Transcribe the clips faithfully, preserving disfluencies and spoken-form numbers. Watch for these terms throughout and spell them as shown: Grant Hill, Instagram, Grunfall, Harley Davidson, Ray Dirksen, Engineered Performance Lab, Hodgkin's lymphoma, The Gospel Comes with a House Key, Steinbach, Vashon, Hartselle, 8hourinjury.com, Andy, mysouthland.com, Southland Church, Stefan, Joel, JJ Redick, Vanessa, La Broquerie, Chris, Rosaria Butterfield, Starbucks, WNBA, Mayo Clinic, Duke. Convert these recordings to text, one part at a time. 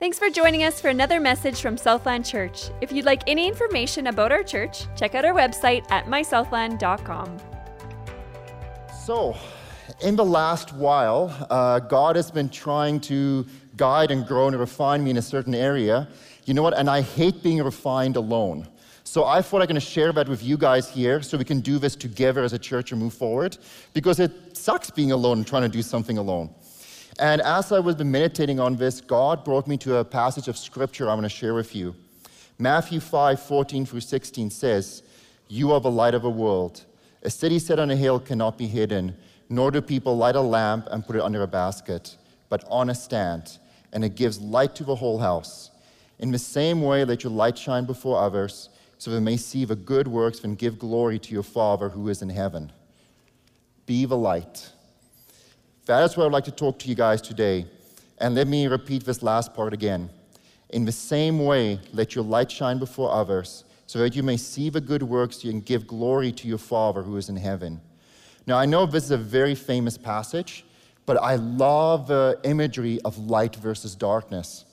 Thanks for joining us for another message from Southland Church. If you'd like any information about our church, check out our website at my southland dot com. So, in the last while, uh, God has been trying to guide and grow and refine me in a certain area. You know what? And I hate being refined alone. So I thought I'm going to share that with you guys here so we can do this together as a church and move forward, because it sucks being alone and trying to do something alone. And as I was meditating on this, God brought me to a passage of scripture I want to share with you. Matthew five, fourteen through sixteen says, "You are the light of the world. A city set on a hill cannot be hidden, nor do people light a lamp and put it under a basket, but on a stand, and it gives light to the whole house. In the same way, let your light shine before others, so they may see the good works and give glory to your Father who is in heaven." Be the light. That is what I would like to talk to you guys today. And let me repeat this last part again. In the same way, let your light shine before others, so that you may see the good works and give glory to your Father who is in heaven. Now, I know this is a very famous passage, but I love the imagery of light versus darkness.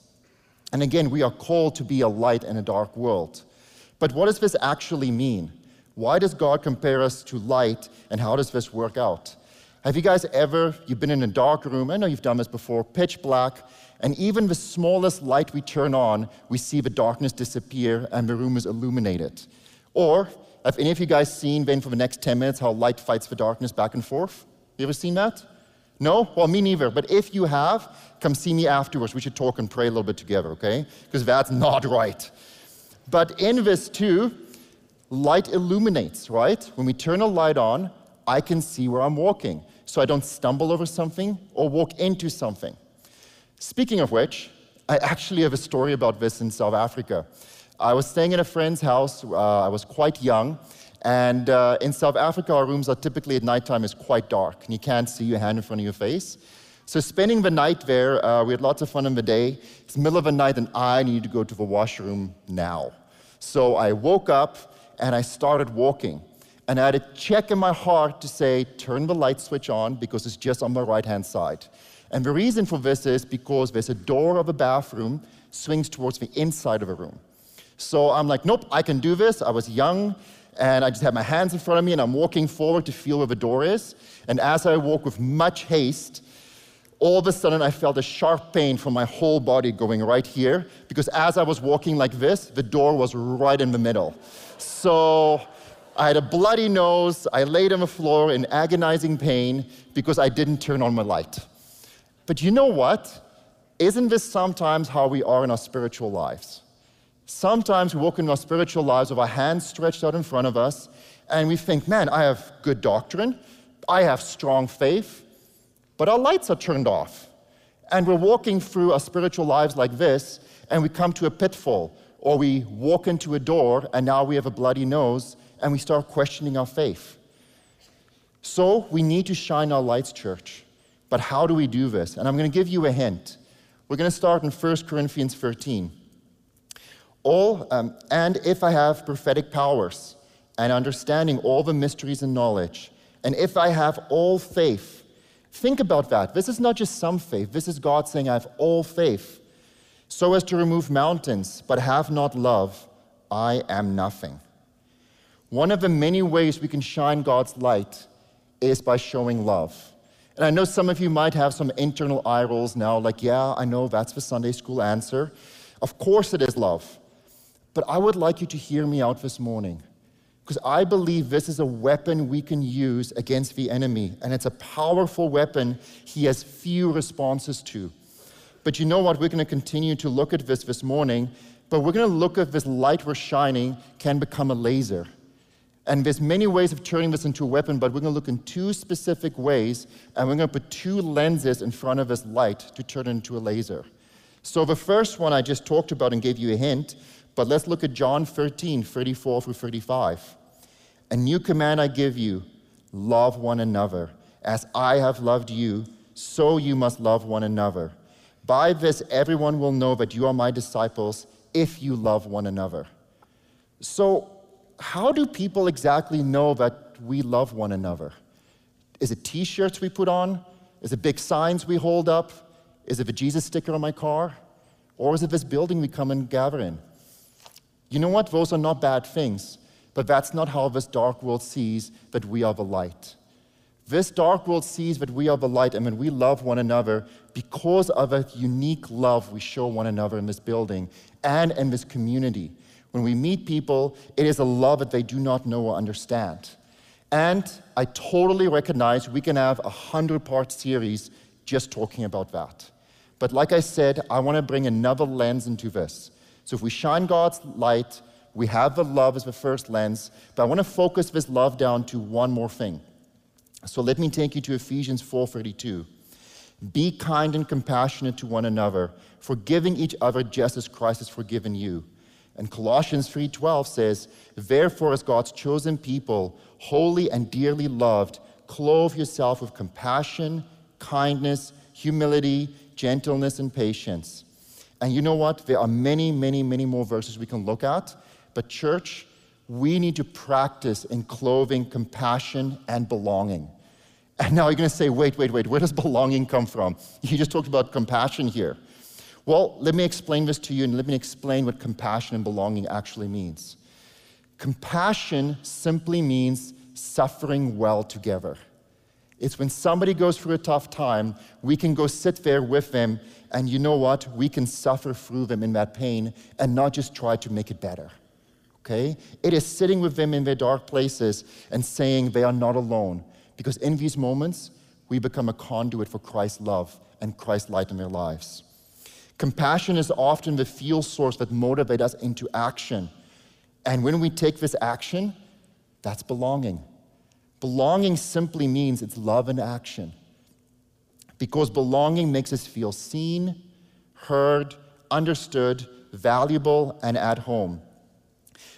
And again, we are called to be a light in a dark world. But what does this actually mean? Why does God compare us to light, and how does this work out? Have you guys ever, you've been in a dark room, I know you've done this before, pitch black, and even the smallest light we turn on, we see the darkness disappear and the room is illuminated. Or, have any of you guys seen then for the next ten minutes how light fights the darkness back and forth? You ever seen that? No? Well, me neither, but if you have, come see me afterwards. We should talk and pray a little bit together, okay? Because that's not right. But in this too, light illuminates, right? When we turn a light on, I can see where I'm walking, so I don't stumble over something or walk into something. Speaking of which, I actually have a story about this in South Africa. I was staying in a friend's house, uh, I was quite young, and uh, in South Africa, our rooms are typically at nighttime is quite dark, and you can't see your hand in front of your face. So spending the night there, uh, we had lots of fun in the day. It's the middle of the night, and I need to go to the washroom now. So I woke up, and I started walking. And I had a check in my heart to say, turn the light switch on, because it's just on my right-hand side. And the reason for this is because there's a door of a bathroom swings towards the inside of a room. So I'm like, nope, I can do this. I was young, and I just had my hands in front of me, and I'm walking forward to feel where the door is. And as I walk with much haste, all of a sudden, I felt a sharp pain from my whole body going right here, because as I was walking like this, the door was right in the middle. So I had a bloody nose. I laid on the floor in agonizing pain because I didn't turn on my light. But you know what? Isn't this sometimes how we are in our spiritual lives? Sometimes we walk in our spiritual lives with our hands stretched out in front of us, and we think, man, I have good doctrine. I have strong faith. But our lights are turned off. And we're walking through our spiritual lives like this, and we come to a pitfall, or we walk into a door, and now we have a bloody nose, and we start questioning our faith. So we need to shine our lights, church. But how do we do this? And I'm going to give you a hint. We're going to start in First Corinthians thirteen. All, um, and if I have prophetic powers, and understanding all the mysteries and knowledge, and if I have all faith. Think about that. This is not just some faith. This is God saying, I have all faith, so as to remove mountains, but have not love, I am nothing. One of the many ways we can shine God's light is by showing love. And I know some of you might have some internal eye rolls now, like, yeah, I know that's the Sunday school answer. Of course it is love. But I would like you to hear me out this morning, because I believe this is a weapon we can use against the enemy, and it's a powerful weapon he has few responses to. But you know what? We're going to continue to look at this this morning, but we're going to look at this light we're shining can become a laser. And there's many ways of turning this into a weapon, but we're going to look in two specific ways, and we're going to put two lenses in front of this light to turn it into a laser. So the first one I just talked about and gave you a hint, but let's look at John thirteen, thirty-four through thirty-five. "A new command I give you, love one another. As I have loved you, so you must love one another. By this everyone will know that you are my disciples, if you love one another." So how do people exactly know that we love one another? Is it t-shirts we put on? Is it big signs we hold up? Is it a Jesus sticker on my car? or is it this building we come and gather in? You know what? Those are not bad things, but that's not how this dark world sees that we are the light. This dark world sees that we are the light, and when we love one another, because of a unique love we show one another in this building and in this community. When we meet people, it is a love that they do not know or understand. And I totally recognize we can have a hundred-part series just talking about that. But like I said, I want to bring another lens into this. So if we shine God's light, we have the love as the first lens, but I want to focus this love down to one more thing. So let me take you to Ephesians four thirty-two. Be kind and compassionate to one another, forgiving each other just as Christ has forgiven you. And Colossians three twelve says, therefore, as God's chosen people, holy and dearly loved, clothe yourself with compassion, kindness, humility, gentleness, and patience. And you know what? There are many, many, many more verses we can look at. But church, we need to practice in clothing compassion and belonging. And now you're going to say, wait, wait, wait, where does belonging come from? You just talked about compassion here. Well, let me explain this to you, and let me explain what compassion and belonging actually means. Compassion simply means suffering well together. It's when somebody goes through a tough time, we can go sit there with them, and you know what? We can suffer through them in that pain and not just try to make it better, okay? It is sitting with them in their dark places and saying they are not alone, because in these moments, we become a conduit for Christ's love and Christ's light in their lives. Compassion is often the fuel source that motivates us into action. And when we take this action, that's belonging. Belonging simply means it's love in action. Because belonging makes us feel seen, heard, understood, valuable, and at home.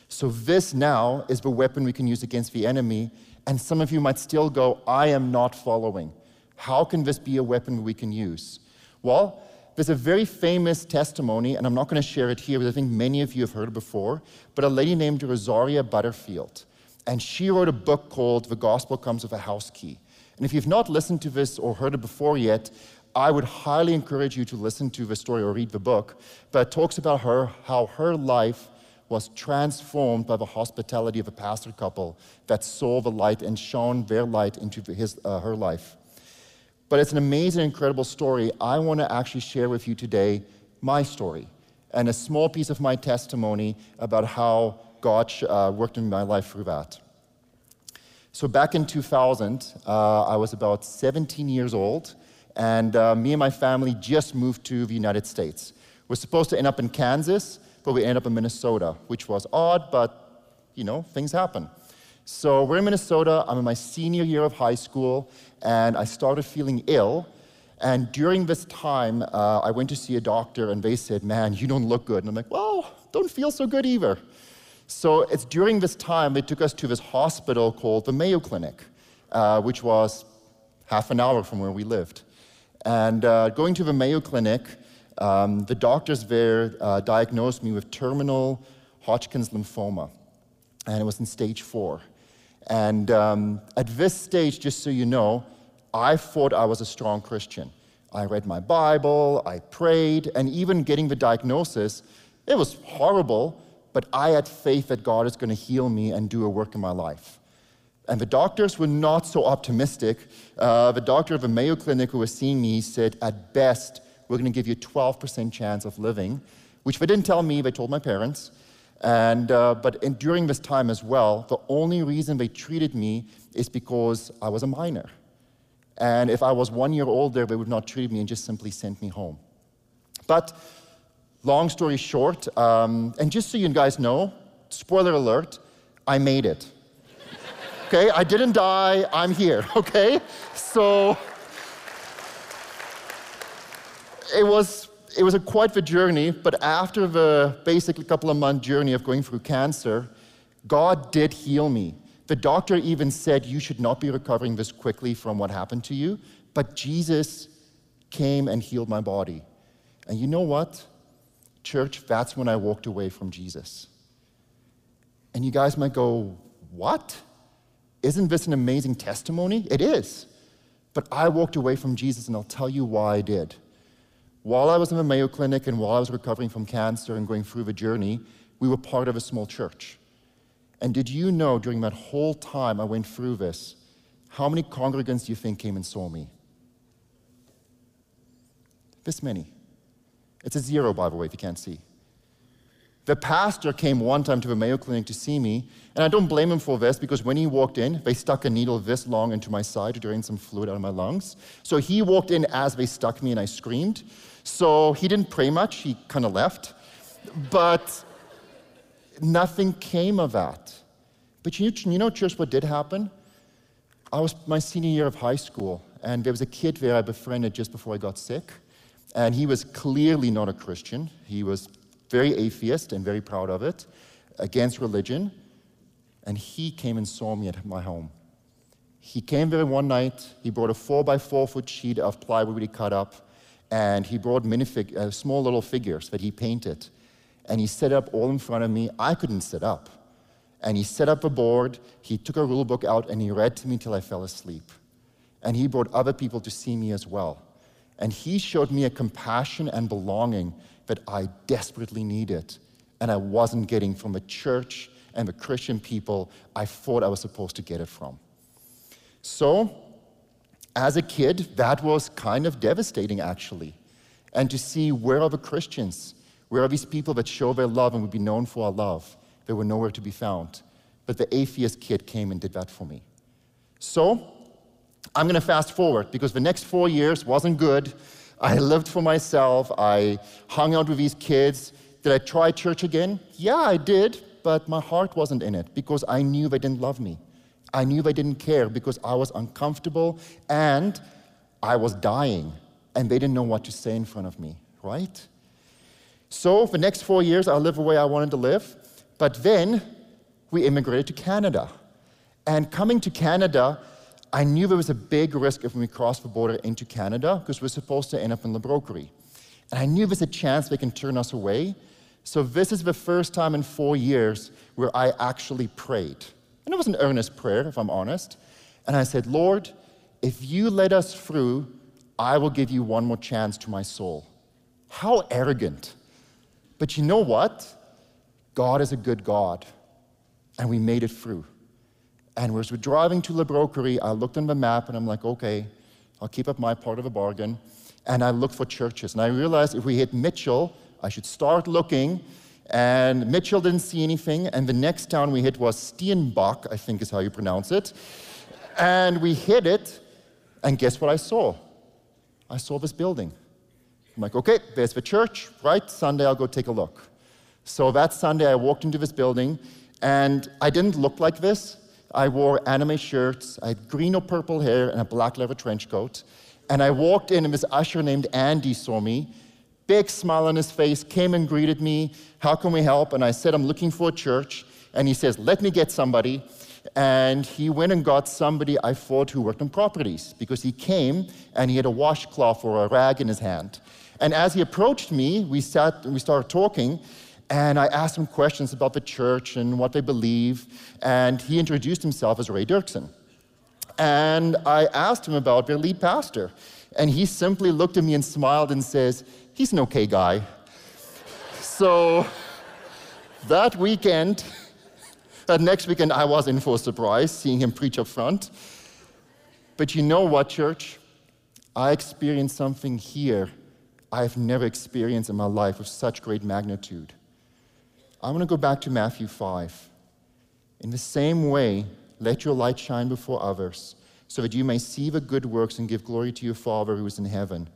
So this now is the weapon we can use against the enemy. And some of you might still go, I am not following. How can this be a weapon we can use? Well, there's a very famous testimony, and I'm not going to share it here, because I think many of you have heard it before, but a lady named Rosaria Butterfield. And she wrote a book called The Gospel Comes with a House Key. And if you've not listened to this or heard it before yet, I would highly encourage you to listen to the story or read the book. But it talks about her, how her life was transformed by the hospitality of a pastor couple that saw the light and shone their light into his, uh, her life. But it's an amazing, incredible story. I want to actually share with you today my story and a small piece of my testimony about how God uh, worked in my life through that. So back in two thousand, uh, I was about seventeen years old, and uh, me and my family just moved to the United States. We're supposed to end up in Kansas, but we ended up in Minnesota, which was odd, but, you know, things happen. So we're in Minnesota, I'm in my senior year of high school, and I started feeling ill. And during this time, uh, I went to see a doctor, and they said, man, you don't look good. And I'm like, well, don't feel so good either. So it's during this time, they took us to this hospital called the Mayo Clinic, uh, which was half an hour from where we lived. And uh, going to the Mayo Clinic, um, the doctors there uh, diagnosed me with terminal Hodgkin's lymphoma, and it was in stage four. And um, at this stage, just so you know, I thought I was a strong Christian. I read my Bible, I prayed, and even getting the diagnosis, it was horrible, but I had faith that God is going to heal me and do a work in my life. And the doctors were not so optimistic. Uh, the doctor of the Mayo Clinic who was seeing me said, at best, we're going to give you a twelve percent chance of living, which they didn't tell me, they told my parents. And, uh, but in, during this time as well, the only reason they treated me is because I was a minor. And if I was one year older, they would not treat me and just simply sent me home. But long story short, um, and just so you guys know, spoiler alert, I made it. Okay, I didn't die, I'm here, okay? So it was... It was a quite the journey, but after the basically couple of month journey of going through cancer, God did heal me. The doctor even said, you should not be recovering this quickly from what happened to you, but Jesus came and healed my body. And you know what? Church, that's when I walked away from Jesus. And you guys might go, what? Isn't this an amazing testimony? It is. But I walked away from Jesus, and I'll tell you why I did. While I was in the Mayo Clinic and while I was recovering from cancer and going through the journey, we were part of a small church. And did you know during that whole time I went through this, how many congregants do you think came and saw me? This many. It's a zero, by the way, if you can't see. The pastor came one time to the Mayo Clinic to see me, and I don't blame him for this because when he walked in, they stuck a needle this long into my side to drain some fluid out of my lungs. So he walked in as they stuck me and I screamed. So he didn't pray much, he kind of left. But nothing came of that. But you, you know, church, what did happen? I was my senior year of high school, and there was a kid there I befriended just before I got sick. And he was clearly not a Christian. He was very atheist and very proud of it, against religion. And he came and saw me at my home. He came there one night. He brought a four by four foot sheet of plywood he cut up. And he brought minifig- uh, small little figures that he painted. And he set up all in front of me. I couldn't sit up. And he set up a board. He took a rule book out and he read to me till I fell asleep. And he brought other people to see me as well. And he showed me a compassion and belonging that I desperately needed, and I wasn't getting from the church and the Christian people I thought I was supposed to get it from. So, as a kid, that was kind of devastating, actually. And to see, where are the Christians? Where are these people that show their love and would be known for our love? They were nowhere to be found. But the atheist kid came and did that for me. So, I'm gonna fast forward, because the next four years wasn't good. I lived for myself, I hung out with these kids. Did I try church again? Yeah, I did, but my heart wasn't in it because I knew they didn't love me. I knew they didn't care because I was uncomfortable and I was dying and they didn't know what to say in front of me, right? So for the next four years, I lived the way I wanted to live, but then we immigrated to Canada. And coming to Canada, I knew there was a big risk if we crossed the border into Canada because we're supposed to end up in the brokery. And I knew there's a chance they can turn us away. So this is the first time in four years where I actually prayed. And it was an earnest prayer, if I'm honest. And I said, Lord, if you let us through, I will give you one more chance to my soul. How arrogant. But you know what? God is a good God. And we made it through. And as we're driving to La Broquerie, I looked on the map and I'm like, okay, I'll keep up my part of the bargain. And I looked for churches. And I realized if we hit Mitchell, I should start looking. And Mitchell didn't see anything. And the next town we hit was Steinbach, I think is how you pronounce it. And we hit it. And guess what I saw? I saw this building. I'm like, okay, there's the church, right? Sunday, I'll go take a look. So that Sunday, I walked into this building. And I didn't look like this. I wore anime shirts, I had green or purple hair and a black leather trench coat. And I walked in and this usher named Andy saw me, big smile on his face, came and greeted me, how can we help? And I said, I'm looking for a church. And he says, let me get somebody. And he went and got somebody I thought who worked on properties because he came and he had a washcloth or a rag in his hand. And as he approached me, we sat and we started talking. And I asked him questions about the church and what they believe. And he introduced himself as Ray Dirksen. And I asked him about their lead pastor. And he simply looked at me and smiled and says, he's an okay guy. So that weekend, that next weekend, I was in for a surprise, seeing him preach up front. But you know what, church? I experienced something here I've never experienced in my life of such great magnitude. I'm going to go back to Matthew five. In the same way, let your light shine before others, so that you may see the good works and give glory to your Father who is in heaven.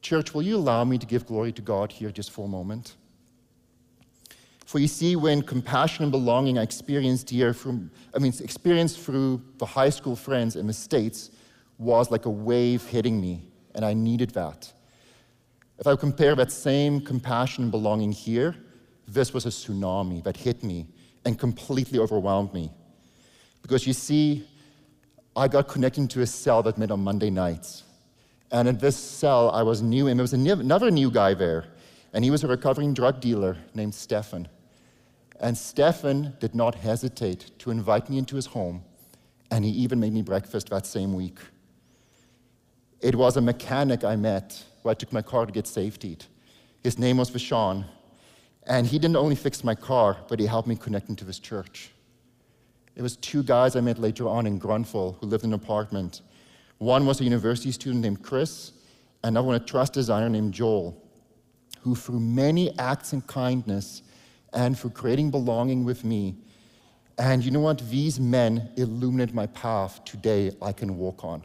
Church, will you allow me to give glory to God here just for a moment? For you see, when compassion and belonging I experienced here from, I mean, experienced through the high school friends in the States was like a wave hitting me, and I needed that. If I compare that same compassion and belonging here, this was a tsunami that hit me and completely overwhelmed me. Because you see, I got connected to a cell that met on Monday nights. And in this cell, I was new, and there was another new guy there. And he was a recovering drug dealer named Stefan. And Stefan did not hesitate to invite me into his home. And he even made me breakfast that same week. It was a mechanic I met where I took my car to get safetied. His name was Vashon, and he didn't only fix my car, but he helped me connect into his church. It was two guys I met later on in Grunfall who lived in an apartment. One was a university student named Chris, and another one a truss designer named Joel, who through many acts and kindness and for creating belonging with me. And you know what? These men illuminate my path today I can walk on.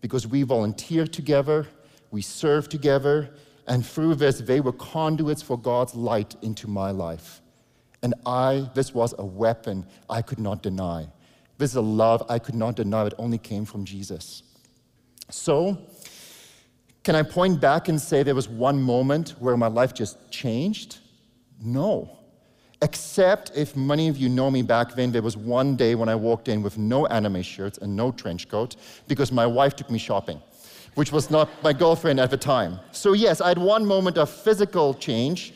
Because we volunteer together, we serve together, and through this, they were conduits for God's light into my life. And I, this was a weapon I could not deny. This is a love I could not deny that only came from Jesus. So, can I point back and say there was one moment where my life just changed? No. Except if many of you know me back then, there was one day when I walked in with no anime shirts and no trench coat because my wife took me shopping, which was not my girlfriend at the time. So yes, I had one moment of physical change,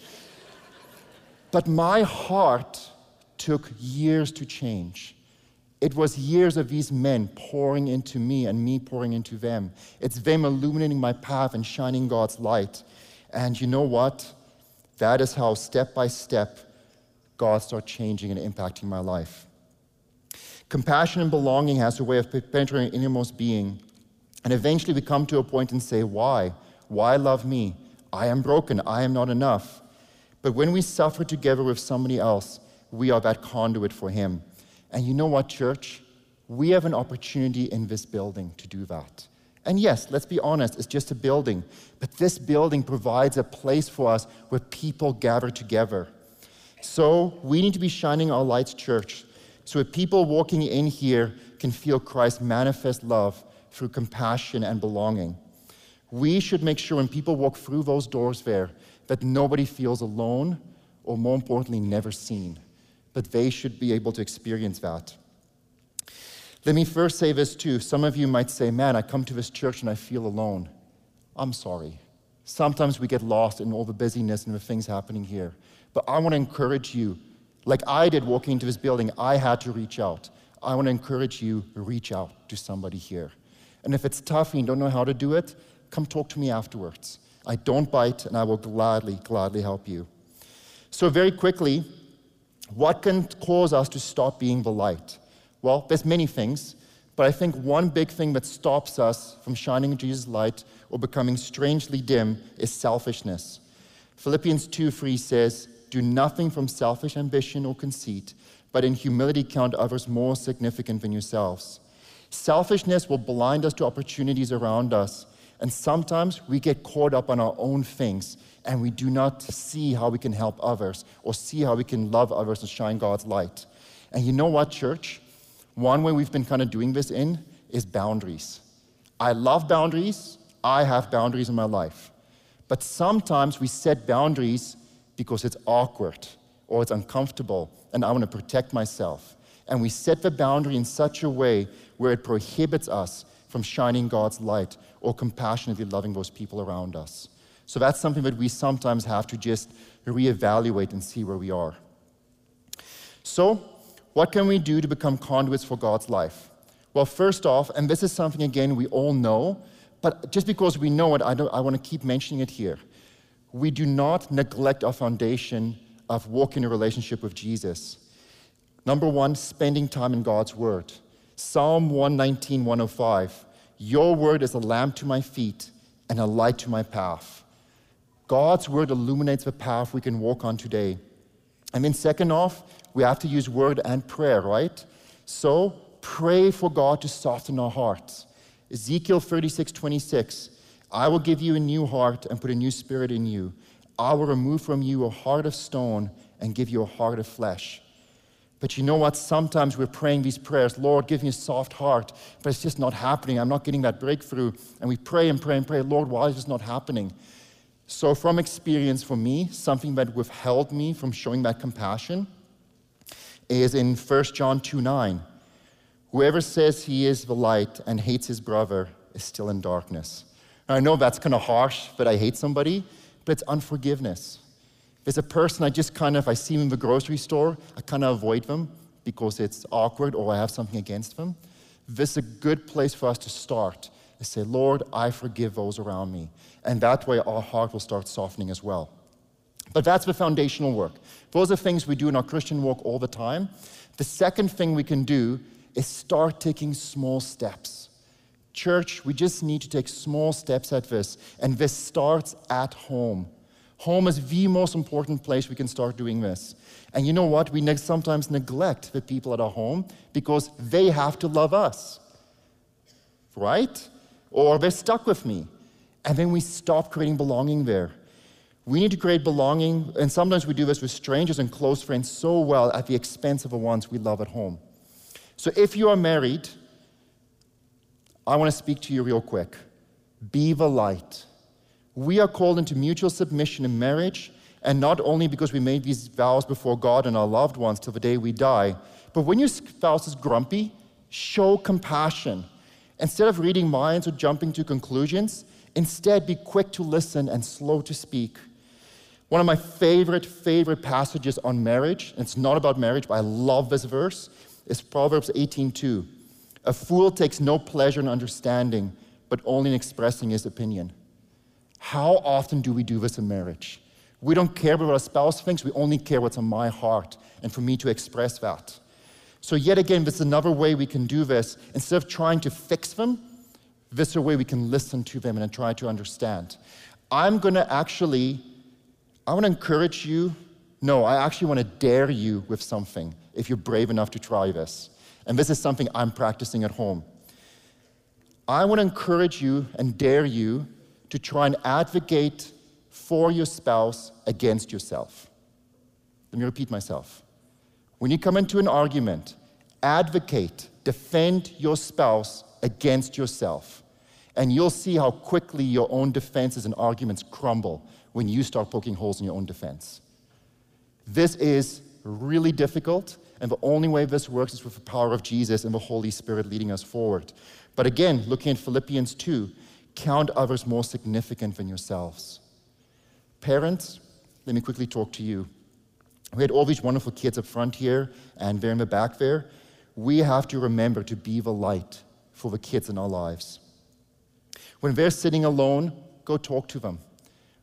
but my heart took years to change. It was years of these men pouring into me and me pouring into them. It's them illuminating my path and shining God's light. And you know what? That is how step by step, God started changing and impacting my life. Compassion and belonging has a way of penetrating our innermost being. And eventually we come to a point and say, why? Why love me? I am broken. I am not enough. But when we suffer together with somebody else, we are that conduit for him. And you know what, church? We have an opportunity in this building to do that. And yes, let's be honest, it's just a building. But this building provides a place for us where people gather together. So we need to be shining our lights, church, so that people walking in here can feel Christ's manifest love through compassion and belonging. We should make sure when people walk through those doors there that nobody feels alone or, more importantly, never seen. But they should be able to experience that. Let me first say this too. Some of you might say, man, I come to this church and I feel alone. I'm sorry. Sometimes we get lost in all the busyness and the things happening here. But I want to encourage you, like I did walking into this building, I had to reach out. I want to encourage you, reach out to somebody here. And if it's tough and you don't know how to do it, come talk to me afterwards. I don't bite and I will gladly, gladly help you. So very quickly, what can cause us to stop being the light? Well, there's many things, but I think one big thing that stops us from shining Jesus' light or becoming strangely dim is selfishness. Philippians two three says, do nothing from selfish ambition or conceit, but in humility count others more significant than yourselves. Selfishness will blind us to opportunities around us, and sometimes we get caught up on our own things, and we do not see how we can help others or see how we can love others and shine God's light. And you know what, church? One way we've been kind of doing this in is boundaries. I love boundaries. I have boundaries in my life. But sometimes we set boundaries because it's awkward or it's uncomfortable, and I want to protect myself. And we set the boundary in such a way where it prohibits us from shining God's light or compassionately loving those people around us. So that's something that we sometimes have to just reevaluate and see where we are. So what can we do to become conduits for God's life? Well, first off, and this is something, again, we all know, but just because we know it, I, I want to keep mentioning it here. We do not neglect our foundation of walking in a relationship with Jesus. Number one, spending time in God's word. Psalm one nineteen, one oh five, your word is a lamp to my feet and a light to my path. God's word illuminates the path we can walk on today. And then second off, we have to use word and prayer, right? So pray for God to soften our hearts. Ezekiel thirty-six, twenty-six, I will give you a new heart and put a new spirit in you. I will remove from you a heart of stone and give you a heart of flesh. But you know what? Sometimes we're praying these prayers, Lord, give me a soft heart, but it's just not happening. I'm not getting that breakthrough. And we pray and pray and pray, Lord, why is this not happening? So from experience for me, something that withheld me from showing that compassion is in First John two nine. Whoever says he is the light and hates his brother is still in darkness. And I know that's kind of harsh, but I hate somebody, but it's unforgiveness. There's a person I just kind of, if I see them in the grocery store, I kind of avoid them because it's awkward or I have something against them. This is a good place for us to start and say, Lord, I forgive those around me. And that way our heart will start softening as well. But that's the foundational work. Those are things we do in our Christian walk all the time. The second thing we can do is start taking small steps. Church, we just need to take small steps at this, and this starts at home. Home is the most important place we can start doing this. And you know what? We ne- sometimes neglect the people at our home because they have to love us, right? Or they're stuck with me. And then we stop creating belonging there. We need to create belonging, and sometimes we do this with strangers and close friends so well at the expense of the ones we love at home. So if you are married, I want to speak to you real quick. Be the light. We are called into mutual submission in marriage, and not only because we made these vows before God and our loved ones till the day we die, but when your spouse is grumpy, show compassion. Instead of reading minds or jumping to conclusions, instead be quick to listen and slow to speak. One of my favorite, favorite passages on marriage, and it's not about marriage, but I love this verse, is Proverbs eighteen two. A fool takes no pleasure in understanding, but only in expressing his opinion. How often do we do this in marriage? We don't care what our spouse thinks, we only care what's on my heart, and for me to express that. So yet again, this is another way we can do this. Instead of trying to fix them, this is a way we can listen to them and try to understand. I'm gonna actually, I wanna encourage you, no, I actually wanna dare you with something, if you're brave enough to try this. And this is something I'm practicing at home. I want to encourage you and dare you to try and advocate for your spouse against yourself. Let me repeat myself. When you come into an argument, advocate, defend your spouse against yourself. And you'll see how quickly your own defenses and arguments crumble when you start poking holes in your own defense. This is really difficult. And the only way this works is with the power of Jesus and the Holy Spirit leading us forward. But again, looking at Philippians two, count others more significant than yourselves. Parents, let me quickly talk to you. We had all these wonderful kids up front here and they're in the back there. We have to remember to be the light for the kids in our lives. When they're sitting alone, go talk to them.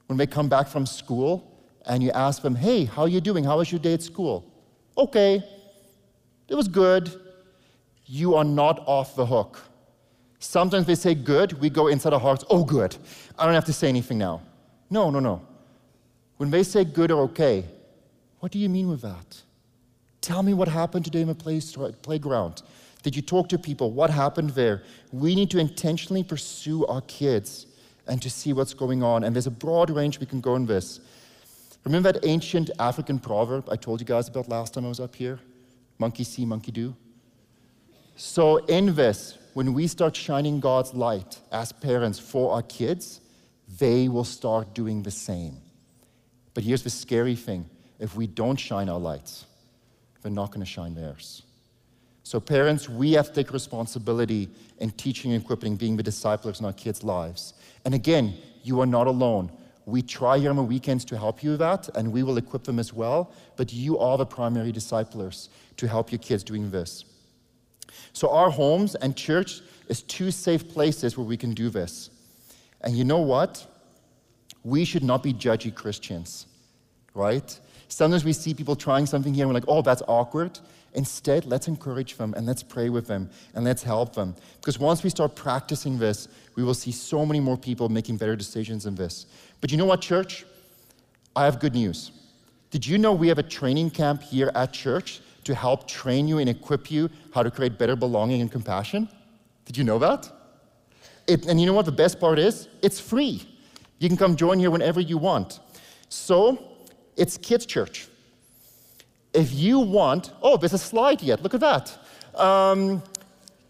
When they come back from school and you ask them, hey, how are you doing? How was your day at school? Okay. It was good. You are not off the hook. Sometimes they say good, we go inside our hearts, oh good, I don't have to say anything now. No, no, no. When they say good or okay, what do you mean with that? Tell me what happened today in the play, playground. Did you talk to people? What happened there? We need to intentionally pursue our kids and to see what's going on. And there's a broad range we can go in this. Remember that ancient African proverb I told you guys about last time I was up here? Monkey see, monkey do. So in this, when we start shining God's light as parents for our kids, they will start doing the same. But here's the scary thing. If we don't shine our lights, they're not going to shine theirs. So parents, we have to take responsibility in teaching and equipping, being the disciples in our kids' lives. And again, you are not alone. We try here on the weekends to help you with that, and we will equip them as well, but you are the primary disciplers to help your kids doing this. So our homes and church is two safe places where we can do this. And you know what? We should not be judgy Christians, right? Sometimes we see people trying something here, and we're like, oh, that's awkward. Instead, let's encourage them, and let's pray with them, and let's help them. Because once we start practicing this, we will see so many more people making better decisions in this. But you know what, church? I have good news. Did you know we have a training camp here at church to help train you and equip you how to create better belonging and compassion? Did you know that? It, and you know what the best part is? It's free. You can come join here whenever you want. So it's kids' church. If you want, oh, there's a slide yet, look at that. Um,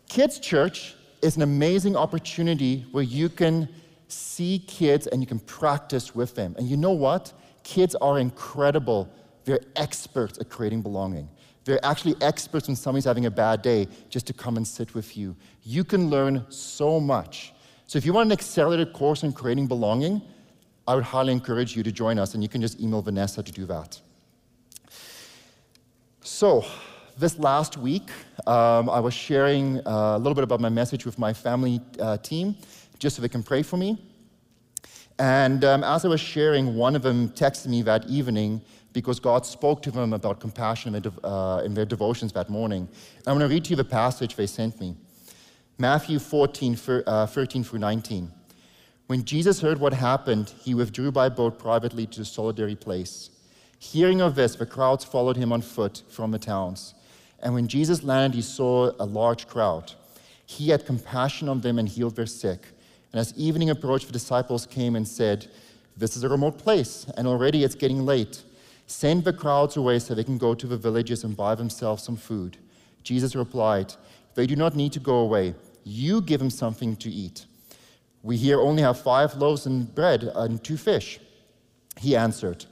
kids' church is an amazing opportunity where you can see kids and you can practice with them. And you know what? Kids are incredible. They're experts at creating belonging. They're actually experts when somebody's having a bad day just to come and sit with you. You can learn so much. So if you want an accelerated course on creating belonging, I would highly encourage you to join us, and you can just email Vanessa to do that. So this last week, Um, I was sharing uh, a little bit about my message with my family uh, team, just so they can pray for me. And um, as I was sharing, one of them texted me that evening because God spoke to them about compassion uh, in their devotions that morning. And I'm going to read to you the passage they sent me. Matthew fourteen, thirteen through nineteen. When Jesus heard what happened, he withdrew by boat privately to a solitary place. Hearing of this, the crowds followed him on foot from the towns. And when Jesus landed, he saw a large crowd. He had compassion on them and healed their sick. And as evening approached, the disciples came and said, "This is a remote place, and already it's getting late. Send the crowds away so they can go to the villages and buy themselves some food." Jesus replied, "They do not need to go away. You give them something to eat. We here only have five loaves and bread and two fish." He answered,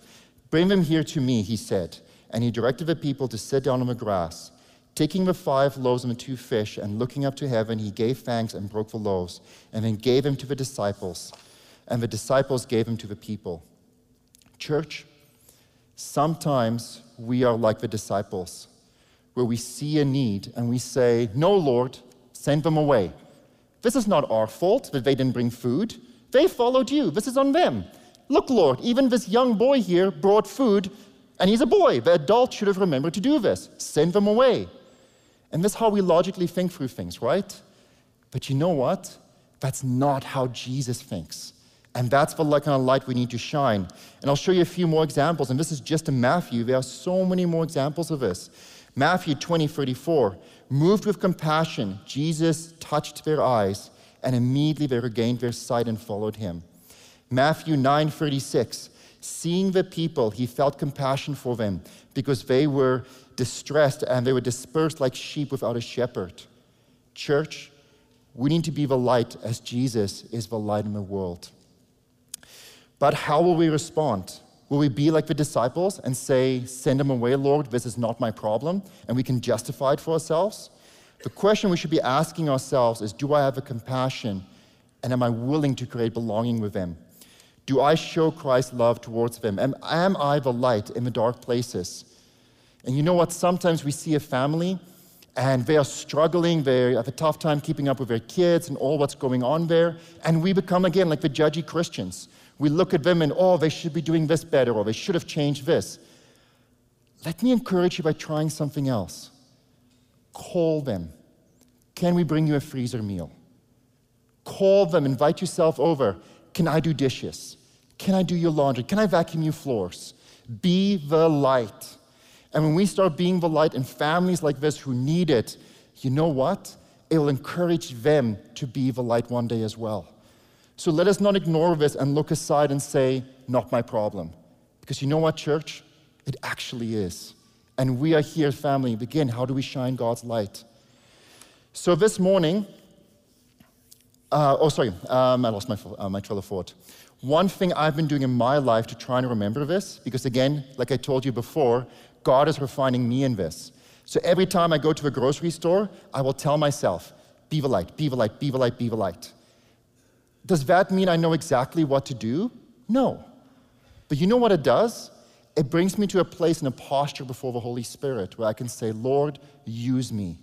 "Bring them here to me," he said. And he directed the people to sit down on the grass. Taking the five loaves and the two fish and looking up to heaven, he gave thanks and broke the loaves and then gave them to the disciples. And the disciples gave them to the people. Church, sometimes we are like the disciples, where we see a need and we say, "No, Lord, send them away. This is not our fault that they didn't bring food. They followed you. This is on them. Look, Lord, even this young boy here brought food, and he's a boy. The adult should have remembered to do this. Send them away." And that's how we logically think through things, right? But you know what? That's not how Jesus thinks. And that's the kind of light we need to shine. And I'll show you a few more examples, and this is just in Matthew. There are so many more examples of this. Matthew twenty, thirty-four, moved with compassion, Jesus touched their eyes, and immediately they regained their sight and followed him. Matthew nine, thirty-six, seeing the people, he felt compassion for them because they were distressed and they were dispersed like sheep without a shepherd. Church, we need to be the light as Jesus is the light in the world. But how will we respond? Will we be like the disciples and say, "Send them away, Lord, this is not my problem," and we can justify it for ourselves? The question we should be asking ourselves is, do I have a compassion, and am I willing to create belonging with them? Do I show Christ's love towards them? And am I the light in the dark places? And you know what? Sometimes we see a family, and they are struggling, they have a tough time keeping up with their kids and all what's going on there, and we become, again, like the judgy Christians. We look at them and, "Oh, they should be doing this better," or "They should have changed this." Let me encourage you by trying something else. Call them. "Can we bring you a freezer meal?" Call them, invite yourself over. "Can I do dishes? Can I do your laundry? Can I vacuum your floors?" Be the light. And when we start being the light in families like this who need it, you know what? It will encourage them to be the light one day as well. So let us not ignore this and look aside and say, "Not my problem." Because you know what, church? It actually is. And we are here, family. Again, how do we shine God's light? So this morning, uh, oh, sorry, um, I lost my, uh, my trail of thought. One thing I've been doing in my life to try and remember this, because again, like I told you before, God is refining me in this. So every time I go to a grocery store, I will tell myself, "Be the light, be the light, be the light, be the light." Does that mean I know exactly what to do? No. But you know what it does? It brings me to a place and a posture before the Holy Spirit where I can say, "Lord, use me."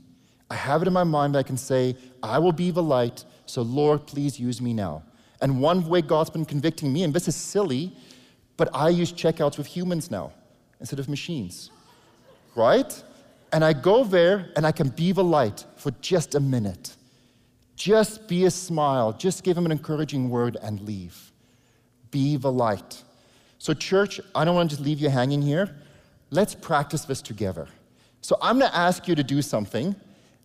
I have it in my mind that I can say, "I will be the light, so Lord, please use me now." And one way God's been convicting me, and this is silly, but I use checkouts with humans now instead of machines, right? And I go there and I can be the light for just a minute. Just be a smile, just give him an encouraging word and leave. Be the light. So church, I don't want to just leave you hanging here. Let's practice this together. So I'm gonna ask you to do something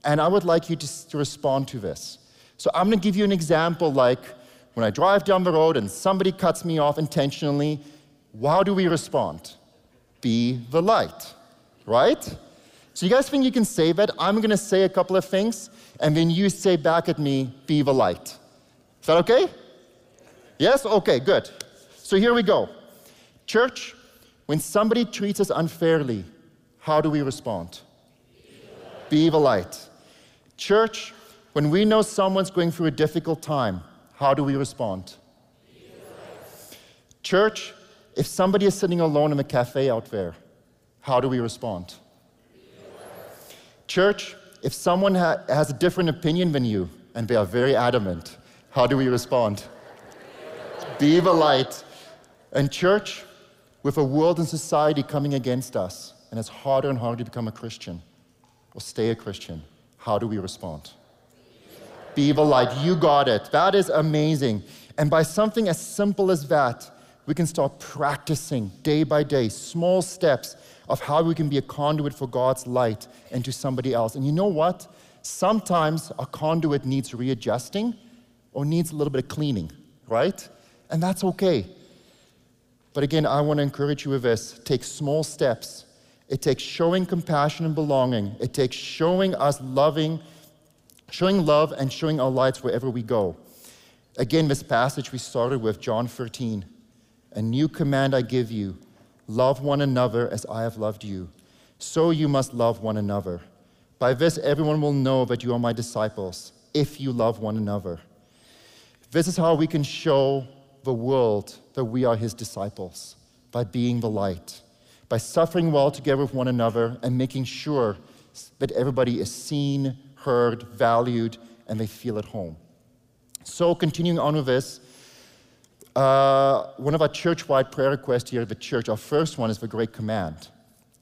and I would like you to, to respond to this. So I'm gonna give you an example like when I drive down the road and somebody cuts me off intentionally, how do we respond? Be the light, right? So you guys think you can say that? I'm going to say a couple of things, and then you say back at me, "Be the light." Is that okay? Yes? Okay, good. So here we go. Church, when somebody treats us unfairly, how do we respond? Be the light. Be the light. Church, when we know someone's going through a difficult time, how do we respond? Be the light. Church, if somebody is sitting alone in a cafe out there, how do we respond? Church, If someone ha- has a different opinion than you and they are very adamant, how do we respond? Be the light. And church, with a world and society coming against us, and it's harder and harder to become a Christian or stay a Christian, how do we respond? Be the light. You got it. That is amazing. And by something as simple as that, we can start practicing day by day, small steps of how we can be a conduit for God's light and to somebody else. And you know what? Sometimes a conduit needs readjusting or needs a little bit of cleaning, right? And that's okay. But again, I want to encourage you with this. Take small steps. It takes showing compassion and belonging. It takes showing us loving, showing love and showing our lights wherever we go. Again, this passage we started with, John thirteen. A new command I give you, love one another as I have loved you. So you must love one another. By this, everyone will know that you are my disciples, if you love one another. This is how we can show the world that we are his disciples, by being the light, by suffering well together with one another and making sure that everybody is seen, heard, valued, and they feel at home. So continuing on with this, Uh, one of our church-wide prayer requests here at the church, our first one is the Great Command.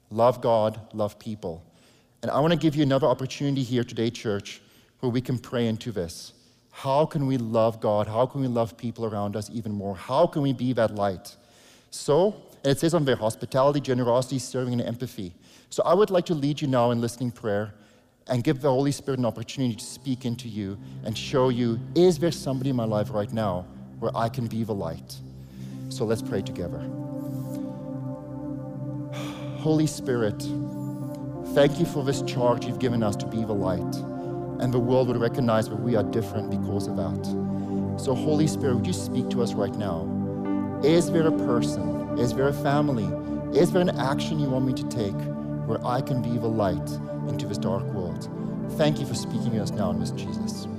Love God, love people. And I want to give you another opportunity here today, church, where we can pray into this. How can we love God? How can we love people around us even more? How can we be that light? So, and it says on there, hospitality, generosity, serving, and empathy. So I would like to lead you now in listening prayer and give the Holy Spirit an opportunity to speak into you and show you, is there somebody in my life right now where I can be the light? So let's pray together. Holy Spirit, thank you for this charge you've given us to be the light, and the world would recognize that we are different because of that. So Holy Spirit, would you speak to us right now? Is there a person? Is there a family? Is there an action you want me to take where I can be the light into this dark world? Thank you for speaking to us now in this Jesus.